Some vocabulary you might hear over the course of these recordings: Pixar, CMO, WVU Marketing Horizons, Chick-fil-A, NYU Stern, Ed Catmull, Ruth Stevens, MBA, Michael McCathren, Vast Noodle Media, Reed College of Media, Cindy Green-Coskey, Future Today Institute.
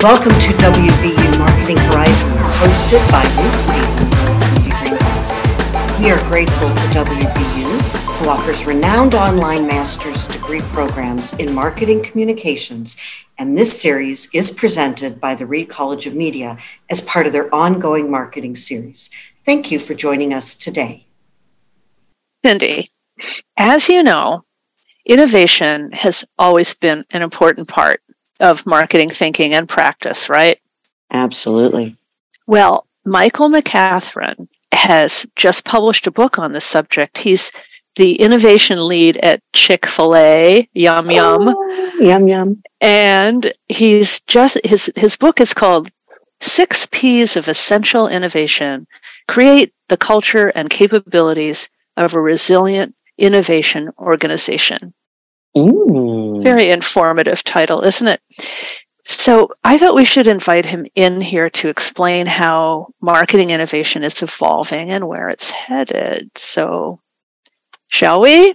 Welcome to WVU Marketing Horizons, hosted by Ruth Stevens and Cindy Green-Coskey. We are grateful to WVU, who offers renowned online master's degree programs in marketing communications, and this series is presented by the Reed College of Media as part of their ongoing marketing series. Thank you for joining us today. Cindy, as you know, innovation has always been an important part of marketing thinking and practice, right? Absolutely. Well, Michael McCathren has just published a book on this subject. He's the innovation lead at Chick-fil-A, Yum Yum. Oh, Yum Yum. And he's just his book is called 6 P's of Essential Innovation: Create the Culture and Capabilities of a Resilient Innovation Organization. Ooh. Very informative title, isn't it? So I thought we should invite him in here to explain how marketing innovation is evolving and where it's headed. So shall we?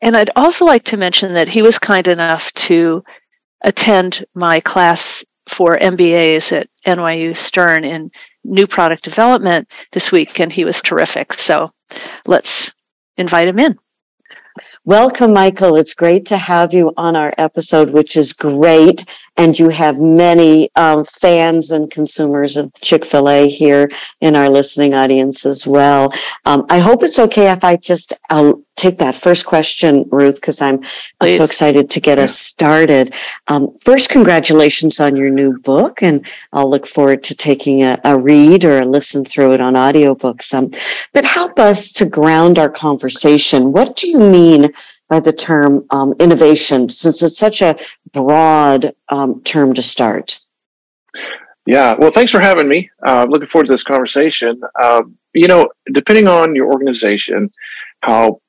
And I'd also like to mention that he was kind enough to attend my class for MBAs at NYU Stern in new product development this week, and he was terrific. So let's invite him in. Welcome, Michael. It's great to have you on our episode, which is great. And you have many fans and consumers of Chick-fil-A here in our listening audience as well. I hope it's okay if I just take that first question, Ruth, because I'm so excited to get us started. First, congratulations on your new book, and I'll look forward to taking a read or a listen through it on audiobooks. But help us to ground our conversation. What do you mean by the term innovation, since it's such a broad term to start? Yeah, well, thanks for having me. Looking forward to this conversation. Depending on your organization, how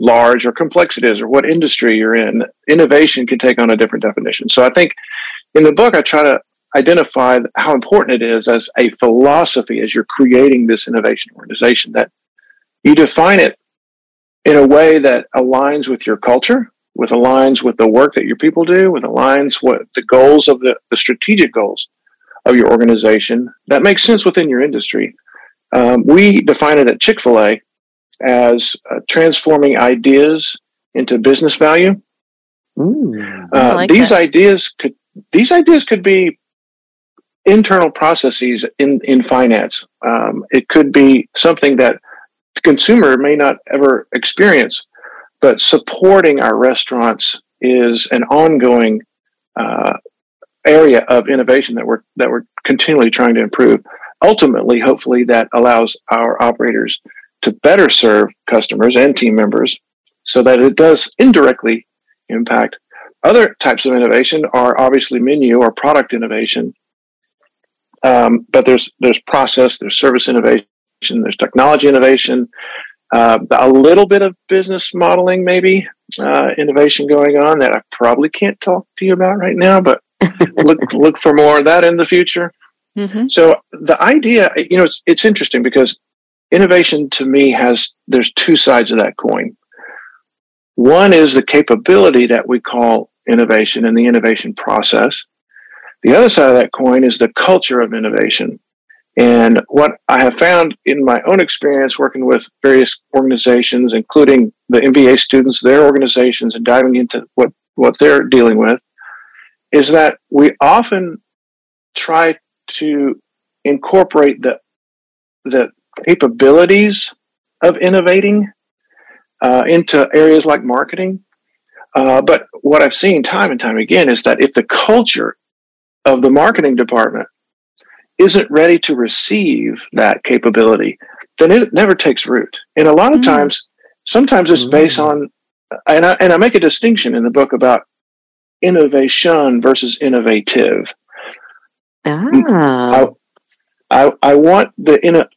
large or complex it is, or what industry you're in, innovation can take on a different definition. So I think in the book, I try to identify how important it is as a philosophy as you're creating this innovation organization, that you define it in a way that aligns with your culture, with aligns with the work that your people do, with aligns what the goals of the strategic goals of your organization, that makes sense within your industry. We define it at Chick-fil-A as transforming ideas into business value. These ideas could be internal processes in finance. It could be something that the consumer may not ever experience, but supporting our restaurants is an ongoing area of innovation that we're continually trying to improve. Ultimately, hopefully, that allows our operators to better serve customers and team members, so that it does indirectly impact. Other types of innovation are obviously menu or product innovation, but there's process, there's service innovation, there's technology innovation, a little bit of business modeling maybe innovation going on that I probably can't talk to you about right now, but look for more of that in the future. Mm-hmm. So the idea, it's interesting because innovation to me there's two sides of that coin. One is the capability that we call innovation and the innovation process. The other side of that coin is the culture of innovation. And what I have found in my own experience working with various organizations, including the MBA students, their organizations, and diving into what they're dealing with, is that we often try to incorporate the capabilities of innovating into areas like marketing. But what I've seen time and time again is that if the culture of the marketing department isn't ready to receive that capability, then it never takes root. And a lot of times, sometimes it's based on, and I make a distinction in the book about innovation versus innovative. Ah. I want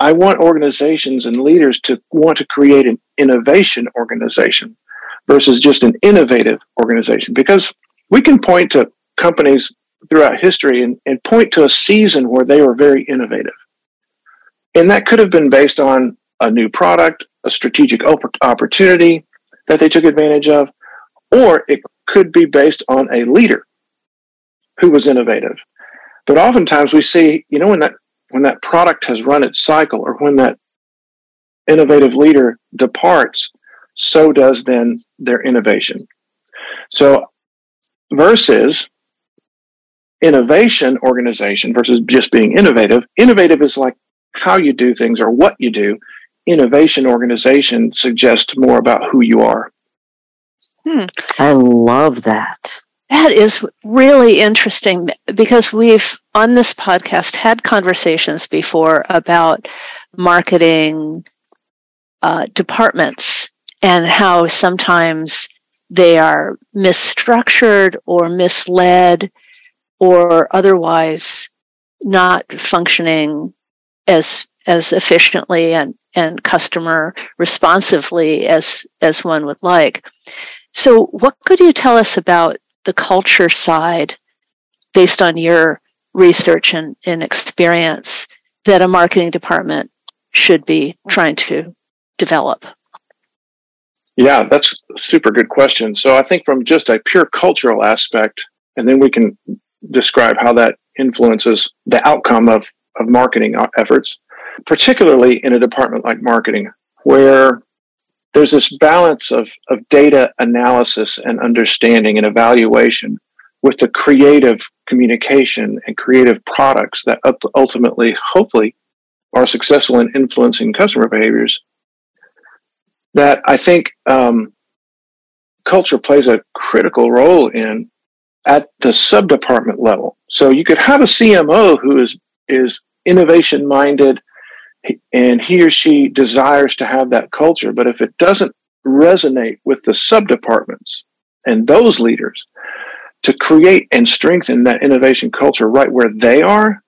organizations and leaders to want to create an innovation organization versus just an innovative organization, because we can point to companies throughout history and point to a season where they were very innovative. And that could have been based on a new product, a strategic opportunity that they took advantage of, or it could be based on a leader who was innovative. But oftentimes we see, you know, when that product has run its cycle, or when that innovative leader departs, so does then their innovation. So versus innovation organization versus just being innovative. Innovative is like how you do things or what you do. Innovation organization suggests more about who you are. I love that. That is really interesting, because we've, on this podcast, had conversations before about marketing departments and how sometimes they are misstructured or misled or otherwise not functioning as efficiently and customer responsively as one would like. So what could you tell us about the culture side, based on your research and experience, that a marketing department should be trying to develop? Yeah, that's a super good question. So I think from just a pure cultural aspect, and then we can describe how that influences the outcome of marketing efforts, particularly in a department like marketing, where there's this balance of data analysis and understanding and evaluation with the creative communication and creative products that ultimately, hopefully, are successful in influencing customer behaviors, that I think culture plays a critical role in at the sub-department level. So you could have a CMO who is innovation-minded, and he or she desires to have that culture, but if it doesn't resonate with the sub-departments and those leaders to create and strengthen that innovation culture right where they are,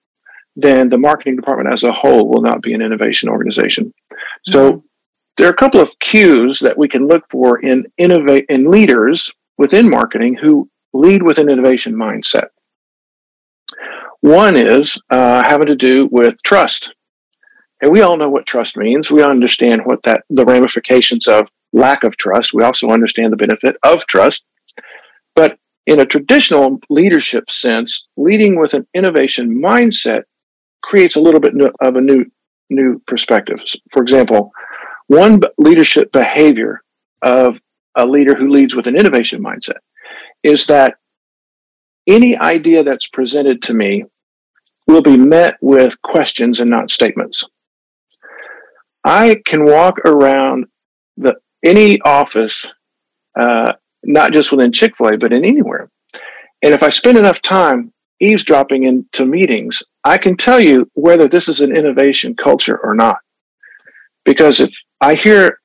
then the marketing department as a whole will not be an innovation organization. Mm-hmm. So there are a couple of cues that we can look for in leaders within marketing who lead with an innovation mindset. One is having to do with trust. And we all know what trust means. We understand what the ramifications of lack of trust. We also understand the benefit of trust. But in a traditional leadership sense, leading with an innovation mindset creates a little bit of a new perspective. For example, one leadership behavior of a leader who leads with an innovation mindset is that any idea that's presented to me will be met with questions and not statements. I can walk around any office, not just within Chick-fil-A, but in anywhere. And if I spend enough time eavesdropping into meetings, I can tell you whether this is an innovation culture or not. Because if I hear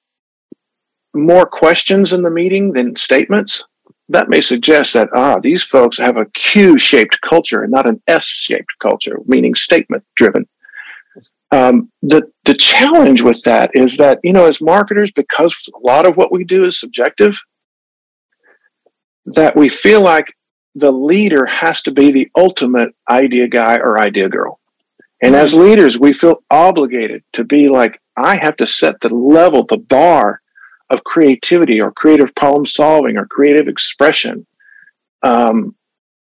more questions in the meeting than statements, that may suggest that, these folks have a Q-shaped culture and not an S-shaped culture, meaning statement-driven. The challenge with that is that, you know, as marketers, because a lot of what we do is subjective, that we feel like the leader has to be the ultimate idea guy or idea girl. And as leaders, we feel obligated to be like, I have to set the level, the bar of creativity or creative problem solving or creative expression, or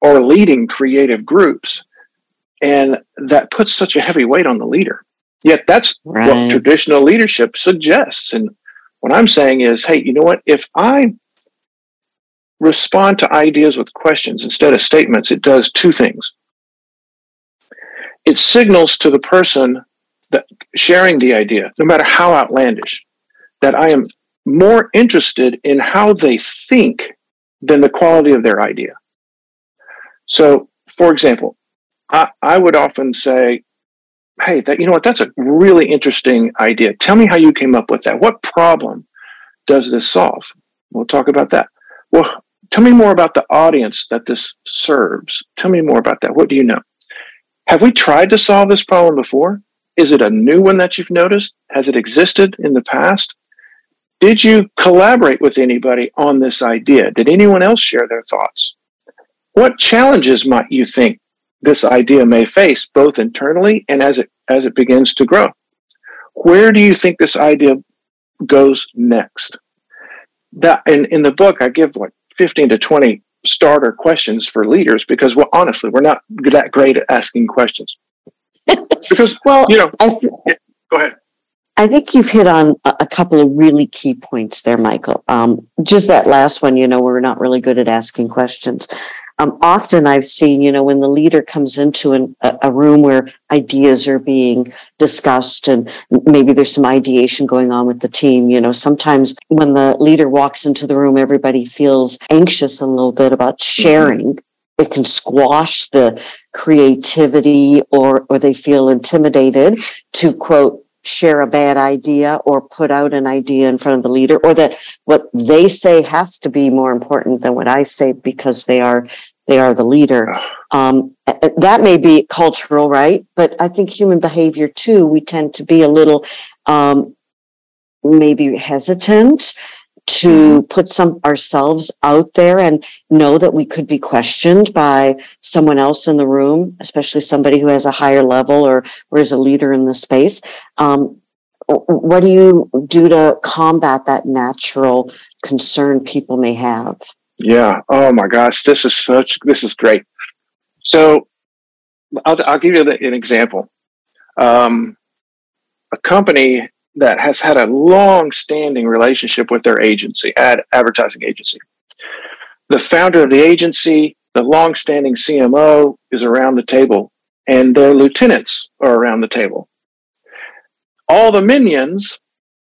leading creative groups. And that puts such a heavy weight on the leader. Yet that's right. What traditional leadership suggests. And what I'm saying is, hey, you know what? If I respond to ideas with questions instead of statements, it does two things. It signals to the person that sharing the idea, no matter how outlandish, that I am more interested in how they think than the quality of their idea. So, for example, I would often say, hey, that, you know what, that's a really interesting idea. Tell me how you came up with that. What problem does this solve? We'll talk about that. Well, tell me more about the audience that this serves. Tell me more about that. What do you know? Have we tried to solve this problem before? Is it a new one that you've noticed? Has it existed in the past? Did you collaborate with anybody on this idea? Did anyone else share their thoughts? What challenges might you think this idea may face, both internally and as it begins to grow? Where do you think this idea goes next? That in the book, I give like 15 to 20 starter questions for leaders, because, well, honestly, we're not that great at asking questions. Because, well, you know, go ahead. I think you've hit on a couple of really key points there, Michael. Just that last one, you know, we're not really good at asking questions. Often I've seen, you know, when the leader comes into a room where ideas are being discussed and maybe there's some ideation going on with the team, you know, sometimes when the leader walks into the room, everybody feels anxious a little bit about sharing. Mm-hmm. It can squash the creativity, or they feel intimidated to, quote, share a bad idea or put out an idea in front of the leader, or that what they say has to be more important than what I say because they are the leader. That may be cultural, right? But I think human behavior too, we tend to be a little maybe hesitant to put ourselves out there and know that we could be questioned by someone else in the room, especially somebody who has a higher level or is a leader in the space. What do you do to combat that natural concern people may have? Yeah. Oh my gosh, this is great. So I'll give you an example. A company that has had a long-standing relationship with their agency, advertising agency. The founder of the agency, the long-standing CMO, is around the table, and their lieutenants are around the table. All the minions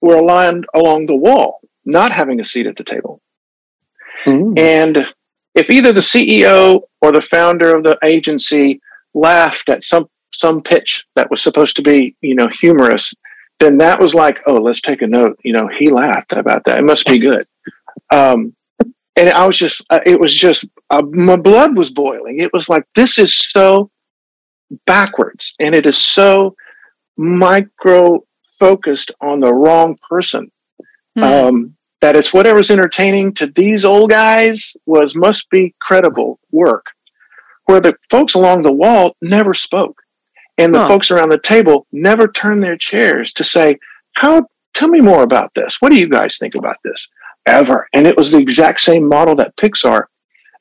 were aligned along the wall, not having a seat at the table. Mm-hmm. And if either the CEO or the founder of the agency laughed at some pitch that was supposed to be, you know, humorous, then that was like, oh, let's take a note. You know, he laughed about that. It must be good. And I was just, it was just, my blood was boiling. It was like, this is so backwards. And it is so micro-focused on the wrong person. That it's whatever's entertaining to these old guys must be credible work. Where the folks along the wall never spoke. And the folks around the table never turn their chairs to say, tell me more about this. What do you guys think about this? Ever. And it was the exact same model that Pixar,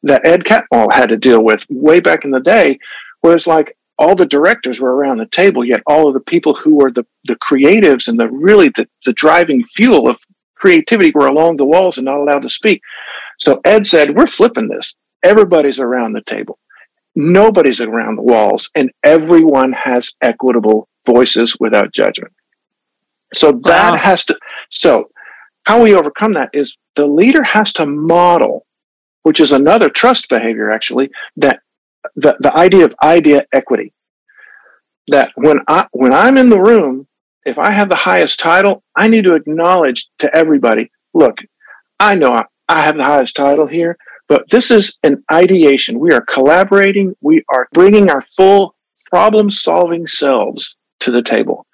that Ed Catmull had to deal with way back in the day, where it's like all the directors were around the table, yet all of the people who were the creatives and the driving fuel of creativity were along the walls and not allowed to speak. So Ed said, we're flipping this. Everybody's around the table. Nobody's around the walls, and everyone has equitable voices without judgment. So that has to, so how we overcome that is the leader has to model, which is another trust behavior, actually, that the idea of idea equity, that when I'm in the room, if I have the highest title, I need to acknowledge to everybody, look, I know I have the highest title here, but this is an ideation. We are collaborating. We are bringing our full problem-solving selves to the table.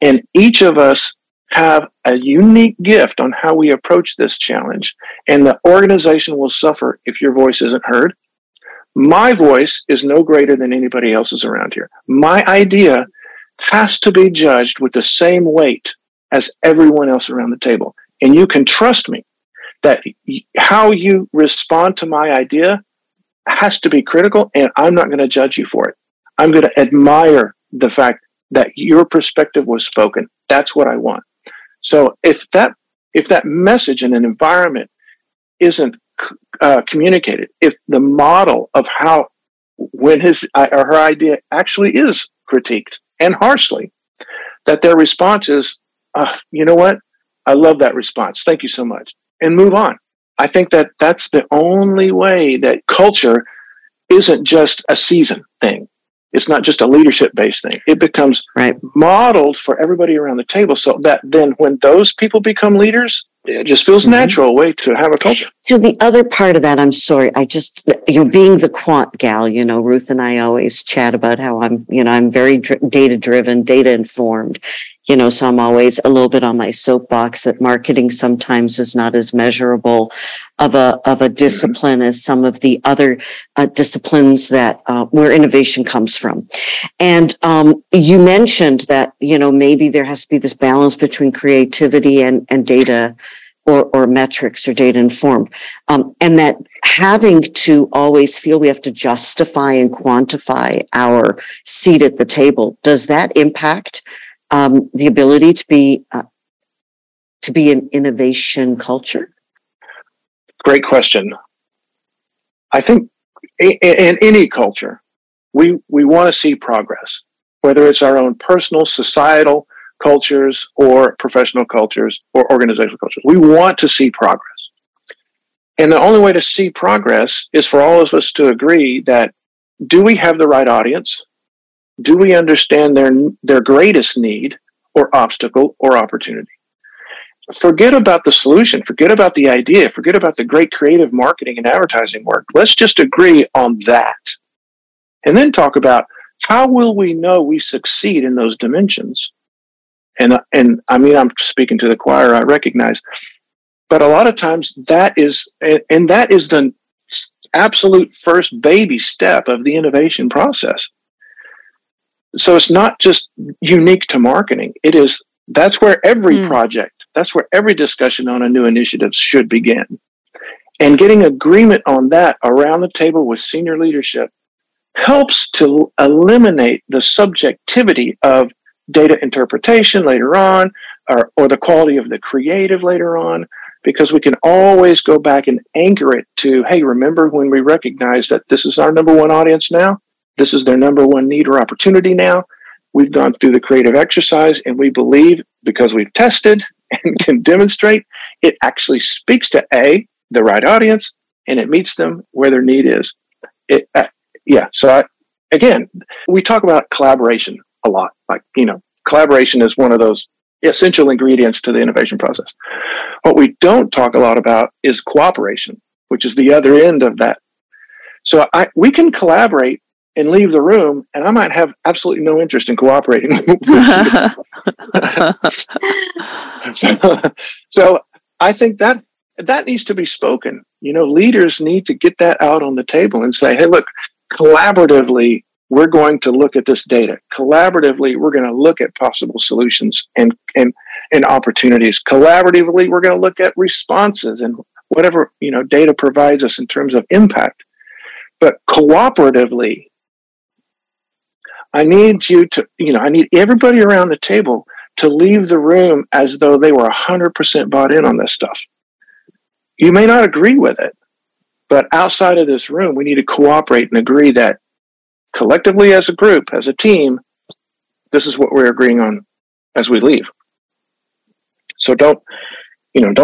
And each of us have a unique gift on how we approach this challenge. And the organization will suffer if your voice isn't heard. My voice is no greater than anybody else's around here. My idea has to be judged with the same weight as everyone else around the table. And you can trust me that how you respond to my idea has to be critical, and I'm not going to judge you for it. I'm going to admire the fact that your perspective was spoken. That's what I want. So if that message in an environment isn't communicated, if the model of how when his or her idea actually is critiqued and harshly, that their response is, you know what? I love that response. Thank you so much. And move on. I think that that's the only way that culture isn't just a season thing. It's not just a leadership-based thing. It becomes modeled for everybody around the table, so that then when those people become leaders, it just feels natural way to have a culture. So the other part of that, I'm sorry, being the quant gal, you know, Ruth and I always chat about how I'm very data-driven, data-informed. You know, so I'm always a little bit on my soapbox that marketing sometimes is not as measurable of a discipline as some of the other disciplines that where innovation comes from. And you mentioned that, you know, maybe there has to be this balance between creativity and data or metrics or data informed. And that having to always feel we have to justify and quantify our seat at the table, does that impact the ability to be an innovation culture? Great question. I think in any culture, we want to see progress, whether it's our own personal, societal cultures, or professional cultures, or organizational cultures. We want to see progress. And the only way to see progress is for all of us to agree that, do we have the right audience? Do we understand their greatest need or obstacle or opportunity? Forget about the solution. Forget about the idea. Forget about the great creative marketing and advertising work. Let's just agree on that. And then talk about, how will we know we succeed in those dimensions? And I mean, I'm speaking to the choir, I recognize. But a lot of times that is the absolute first baby step of the innovation process. So it's not just unique to marketing. It is, that's where every project, that's where every discussion on a new initiative should begin. And getting agreement on that around the table with senior leadership helps to eliminate the subjectivity of data interpretation later on, or the quality of the creative later on, because we can always go back and anchor it to, hey, remember when we recognize that this is our number one audience now? This is their number one need or opportunity now. We've gone through the creative exercise, and we believe, because we've tested and can demonstrate, it actually speaks to A, the right audience, and it meets them where their need is. So we talk about collaboration a lot. Collaboration is one of those essential ingredients to the innovation process. What we don't talk a lot about is cooperation, which is the other end of that. So we can collaborate and leave the room, and I might have absolutely no interest in cooperating with you. So I think that needs to be spoken. Leaders need to get that out on the table and say, hey, look, collaboratively, we're going to look at this data. Collaboratively, we're going to look at possible solutions and opportunities. Collaboratively, we're going to look at responses and whatever, data provides us in terms of impact. But cooperatively, I need you to, I need everybody around the table to leave the room as though they were 100% bought in on this stuff. You may not agree with it, but outside of this room, we need to cooperate and agree that collectively as a group, as a team, this is what we're agreeing on as we leave. So don't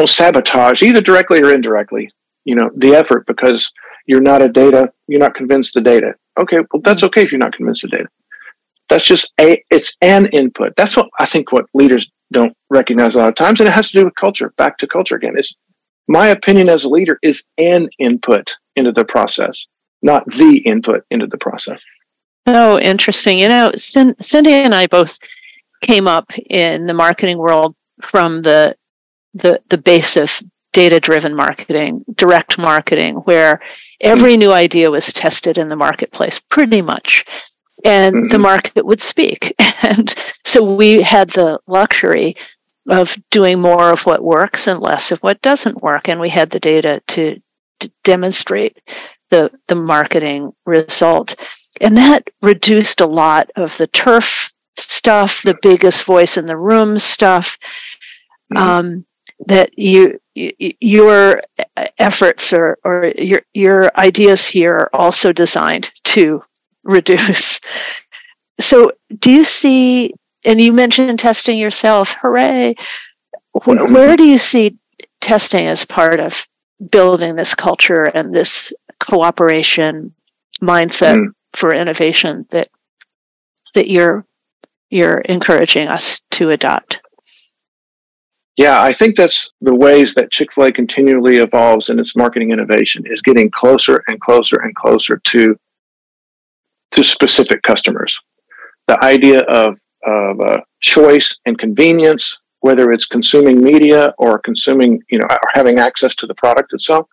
sabotage, either directly or indirectly, the effort, because you're not convinced the data. Okay, well, that's okay if you're not convinced the data. That's just it's an input. That's what I think what leaders don't recognize a lot of times, and it has to do with culture, back to culture again. It's my opinion as a leader is an input into the process, not the input into the process. Oh, interesting. Cindy and I both came up in the marketing world from the base of data-driven marketing, direct marketing, where every new idea was tested in the marketplace, pretty much, and the market would speak. And so we had the luxury of doing more of what works and less of what doesn't work, and we had the data to demonstrate the marketing result. And that reduced a lot of the turf stuff, the biggest voice in the room stuff, that your efforts or your ideas here are also designed to reduce. So do you see, and you mentioned testing yourself, hooray, where do you see testing as part of building this culture and this cooperation mindset for innovation that you're encouraging us to adopt? Yeah, I think that's the ways that Chick-fil-A continually evolves in its marketing innovation, is getting closer and closer and closer to specific customers. The idea of choice and convenience, whether it's consuming media or consuming, or having access to the product itself,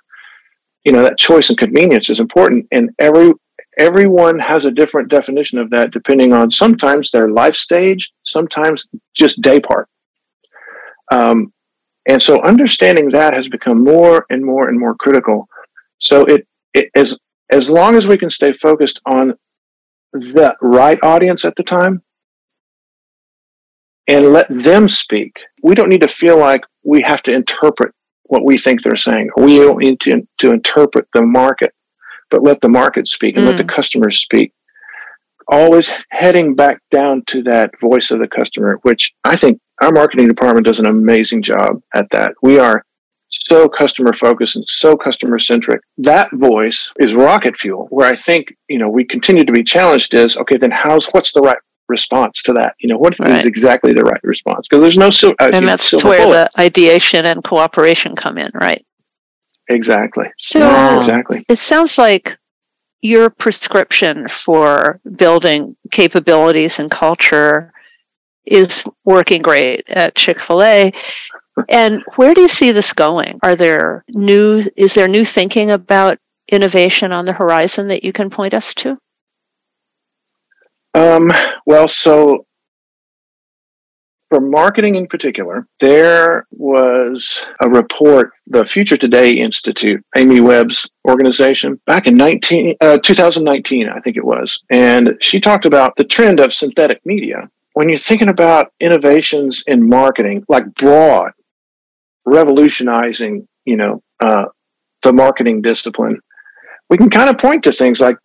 that choice and convenience is important. And everyone has a different definition of that, depending on sometimes their life stage, sometimes just day part. And so understanding that has become more and more and more critical. So as long as we can stay focused on the right audience at the time and let them speak, we don't need to feel like we have to interpret what we think they're saying. We don't need to interpret the market, but let the market speak and let the customers speak. Always heading back down to that voice of the customer, which I think our marketing department does an amazing job at that. We are so customer focused and so customer centric. That voice is rocket fuel. Where I think, we continue to be challenged is, okay, then what's the right response to that? What is exactly the right response? Because there's no silver bullet. And that's where the ideation and cooperation come in, right? Exactly. So exactly. It sounds like your prescription for building capabilities and culture is working great at Chick-fil-A. And where do you see this going? Is there new thinking about innovation on the horizon that you can point us to? So for marketing in particular, there was a report, the Future Today Institute, Amy Webb's organization, back in 2019, I think it was. And she talked about the trend of synthetic media. When you're thinking about innovations in marketing, like broad, revolutionizing, the marketing discipline, we can kind of point to things like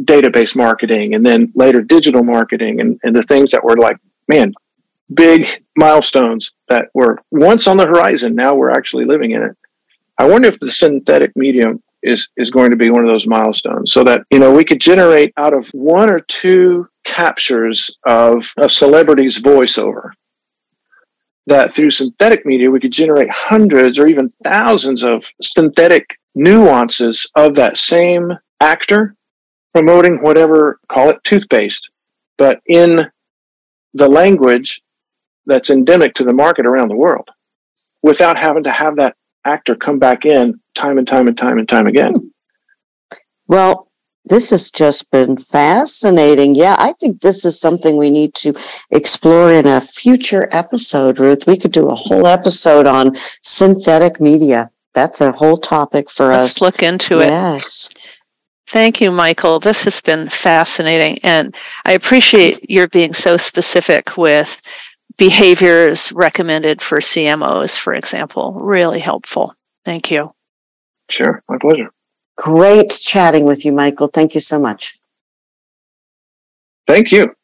database marketing and then later digital marketing and the things that were like, man, big milestones that were once on the horizon. Now we're actually living in it. I wonder if the synthetic medium is going to be one of those milestones, so that, we could generate out of one or two captures of a celebrity's voiceover, that through synthetic media, we could generate hundreds or even thousands of synthetic nuances of that same actor promoting whatever, call it toothpaste, but in the language that's endemic to the market around the world, without having to have that actor come back in time and time and time and time again. Well, this has just been fascinating. Yeah, I think this is something we need to explore in a future episode, Ruth. We could do a whole episode on synthetic media. That's a whole topic for us. Let's look into it. Yes. Thank you, Michael. This has been fascinating, and I appreciate your being so specific with behaviors recommended for CMOs, for example. Really helpful. Thank you. Sure. My pleasure. Great chatting with you, Michael. Thank you so much. Thank you.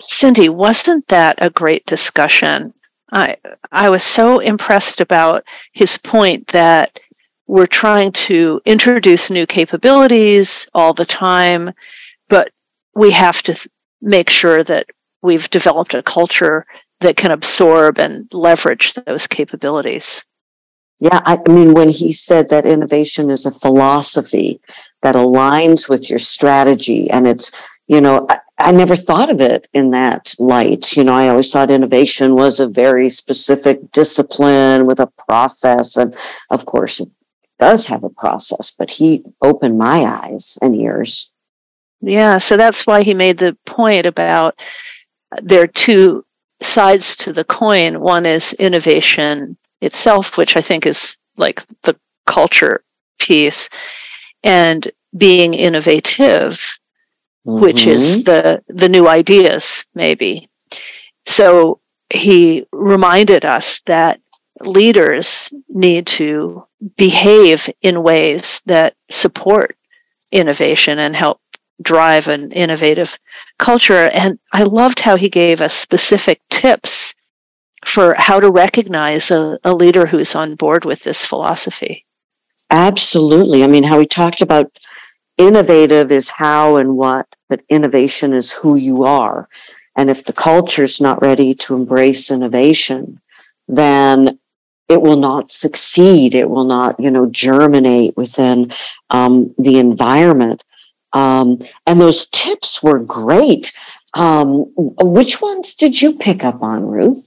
Cindy, wasn't that a great discussion? I was so impressed about his point that we're trying to introduce new capabilities all the time, but we have to make sure that we've developed a culture that can absorb and leverage those capabilities. Yeah, I mean, when he said that innovation is a philosophy that aligns with your strategy, and it's, I never thought of it in that light. I always thought innovation was a very specific discipline with a process. And of course, it does have a process, but he opened my eyes and ears. Yeah, so that's why he made the point about there are two sides to the coin. One is innovation itself, which I think is like the culture piece, and being innovative, which is the new ideas, maybe. So he reminded us that leaders need to behave in ways that support innovation and help drive an innovative culture. And I loved how he gave us specific tips for how to recognize a leader who's on board with this philosophy. Absolutely. I mean, how he talked about innovative is how and what, but innovation is who you are. And if the culture's not ready to embrace innovation, then it will not succeed. It will not, germinate within the environment. And those tips were great. Which ones did you pick up on, Ruth?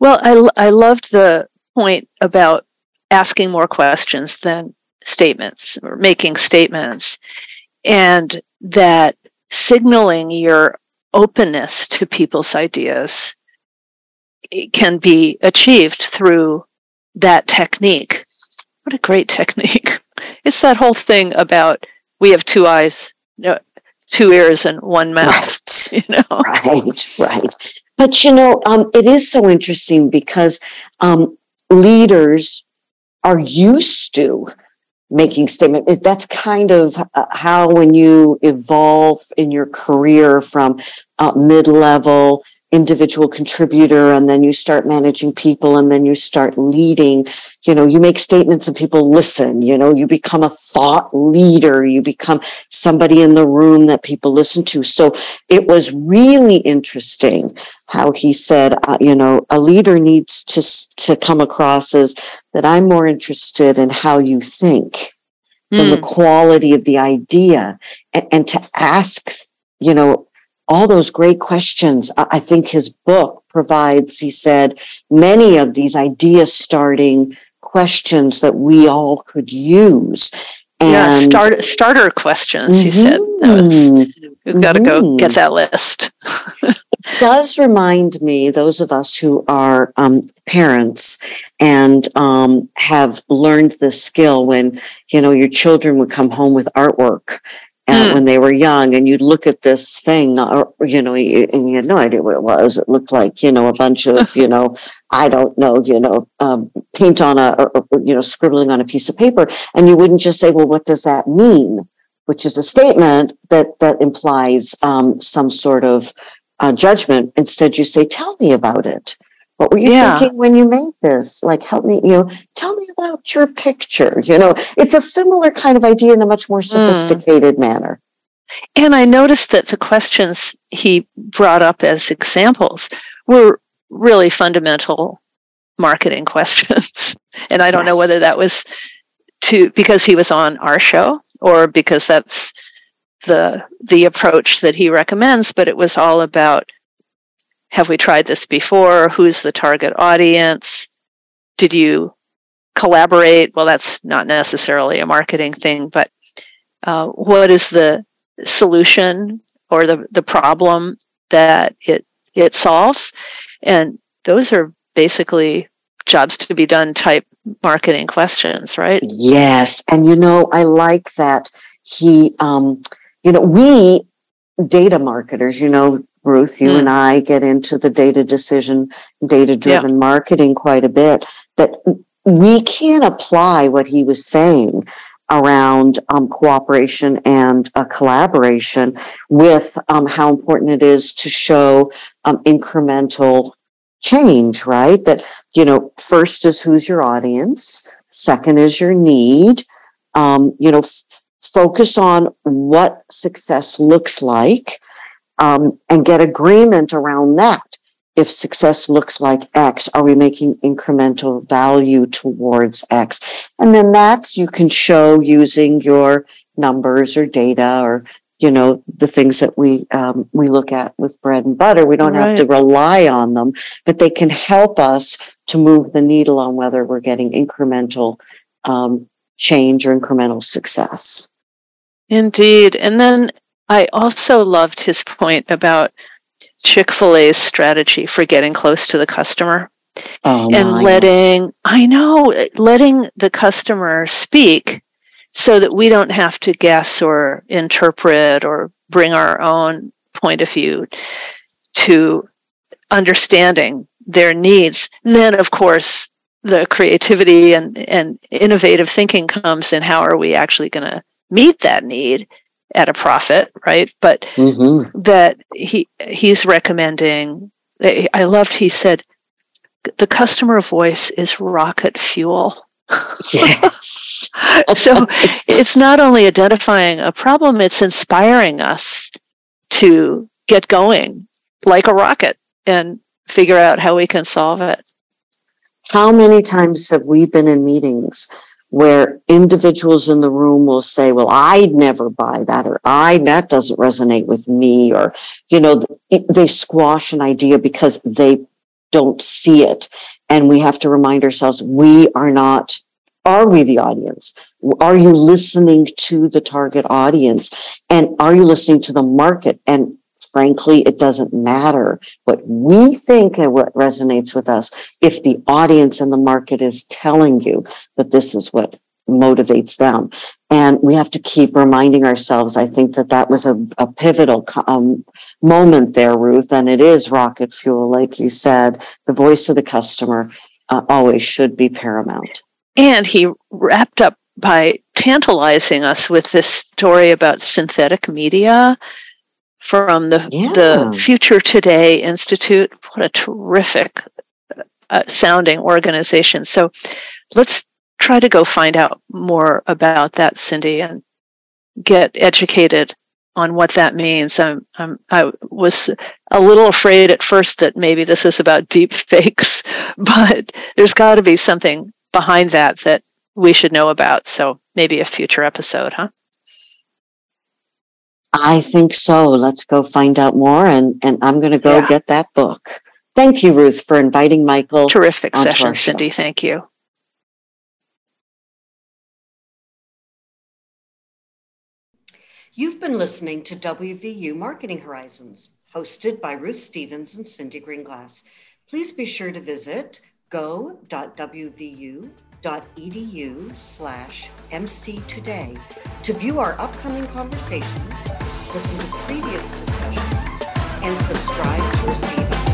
Well, I loved the point about asking more questions than statements, or making statements, and that signaling your openness to people's ideas can be achieved through that technique. What a great technique. It's that whole thing about we have two eyes, two ears and one mouth. Right, right. But, it is so interesting because leaders are used to making statements. That's kind of how when you evolve in your career from mid-level individual contributor, and then you start managing people, and then you start leading, you make statements and people listen, you become a thought leader, you become somebody in the room that people listen to. So it was really interesting how he said, a leader needs to come across as that I'm more interested in how you think than the quality of the idea, and to ask, all those great questions. I think his book provides, he said, many of these idea-starting questions that we all could use. And yeah, starter questions, he said. We've got to go get that list. It does remind me, those of us who are parents and have learned this skill when, your children would come home with artwork. And when they were young, and you'd look at this thing, and you had no idea what it was. It looked like, a bunch of, paint on scribbling on a piece of paper. And you wouldn't just say, well, what does that mean? Which is a statement that implies some sort of judgment. Instead, you say, tell me about it. What were you thinking when you made this? Like, help me, tell me about your picture. It's a similar kind of idea in a much more sophisticated manner. And I noticed that the questions he brought up as examples were really fundamental marketing questions. And I don't know whether that was because he was on our show or because that's the approach that he recommends, but it was all about, have we tried this before? Who's the target audience? Did you collaborate? Well, that's not necessarily a marketing thing, but what is the solution or the problem that it solves? And those are basically jobs to be done type marketing questions, right? Yes. And, I like that he, we data marketers, Ruth, you and I get into the data-driven marketing quite a bit, that we can apply what he was saying around cooperation and collaboration with how important it is to show incremental change, right? That, first is who's your audience, second is your need, focus on what success looks like, and get agreement around that. If success looks like X, are we making incremental value towards X? And then that you can show using your numbers or data or, the things that we look at with bread and butter. We don't have to rely on them, but they can help us to move the needle on whether we're getting incremental change or incremental success. Indeed. And then I also loved his point about Chick-fil-A's strategy for getting close to the customer letting the customer speak so that we don't have to guess or interpret or bring our own point of view to understanding their needs. And then, of course, the creativity and innovative thinking comes in. How are we actually going to meet that need at a profit, right? But that he's recommending, I loved, he said, the customer voice is rocket fuel. Yes. So it's not only identifying a problem, it's inspiring us to get going like a rocket and figure out how we can solve it. How many times have we been in meetings where individuals in the room will say, well, I'd never buy that, or that doesn't resonate with me, or, they squash an idea because they don't see it. And we have to remind ourselves, are we the audience? Are you listening to the target audience? And are you listening to the market? And Frankly, it doesn't matter what we think and what resonates with us if the audience and the market is telling you that this is what motivates them. And we have to keep reminding ourselves. I think that was a pivotal moment there, Ruth, and it is rocket fuel. Like you said, the voice of the customer always should be paramount. And he wrapped up by tantalizing us with this story about synthetic media from the Future Today Institute. What a terrific sounding organization. So let's try to go find out more about that, Cindy, and get educated on what that means. I was a little afraid at first that maybe this is about deep fakes, but there's got to be something behind that we should know about. So maybe a future episode, huh? I think so. Let's go find out more, and I'm going to go get that book. Thank you, Ruth, for inviting Michael. Terrific session, Cindy. Thank you. You've been listening to WVU Marketing Horizons, hosted by Ruth Stevens and Cindy Green-Coskey. Please be sure to visit go.wvu.edu/mctoday to view our upcoming conversations, listen to previous discussions, and subscribe to receive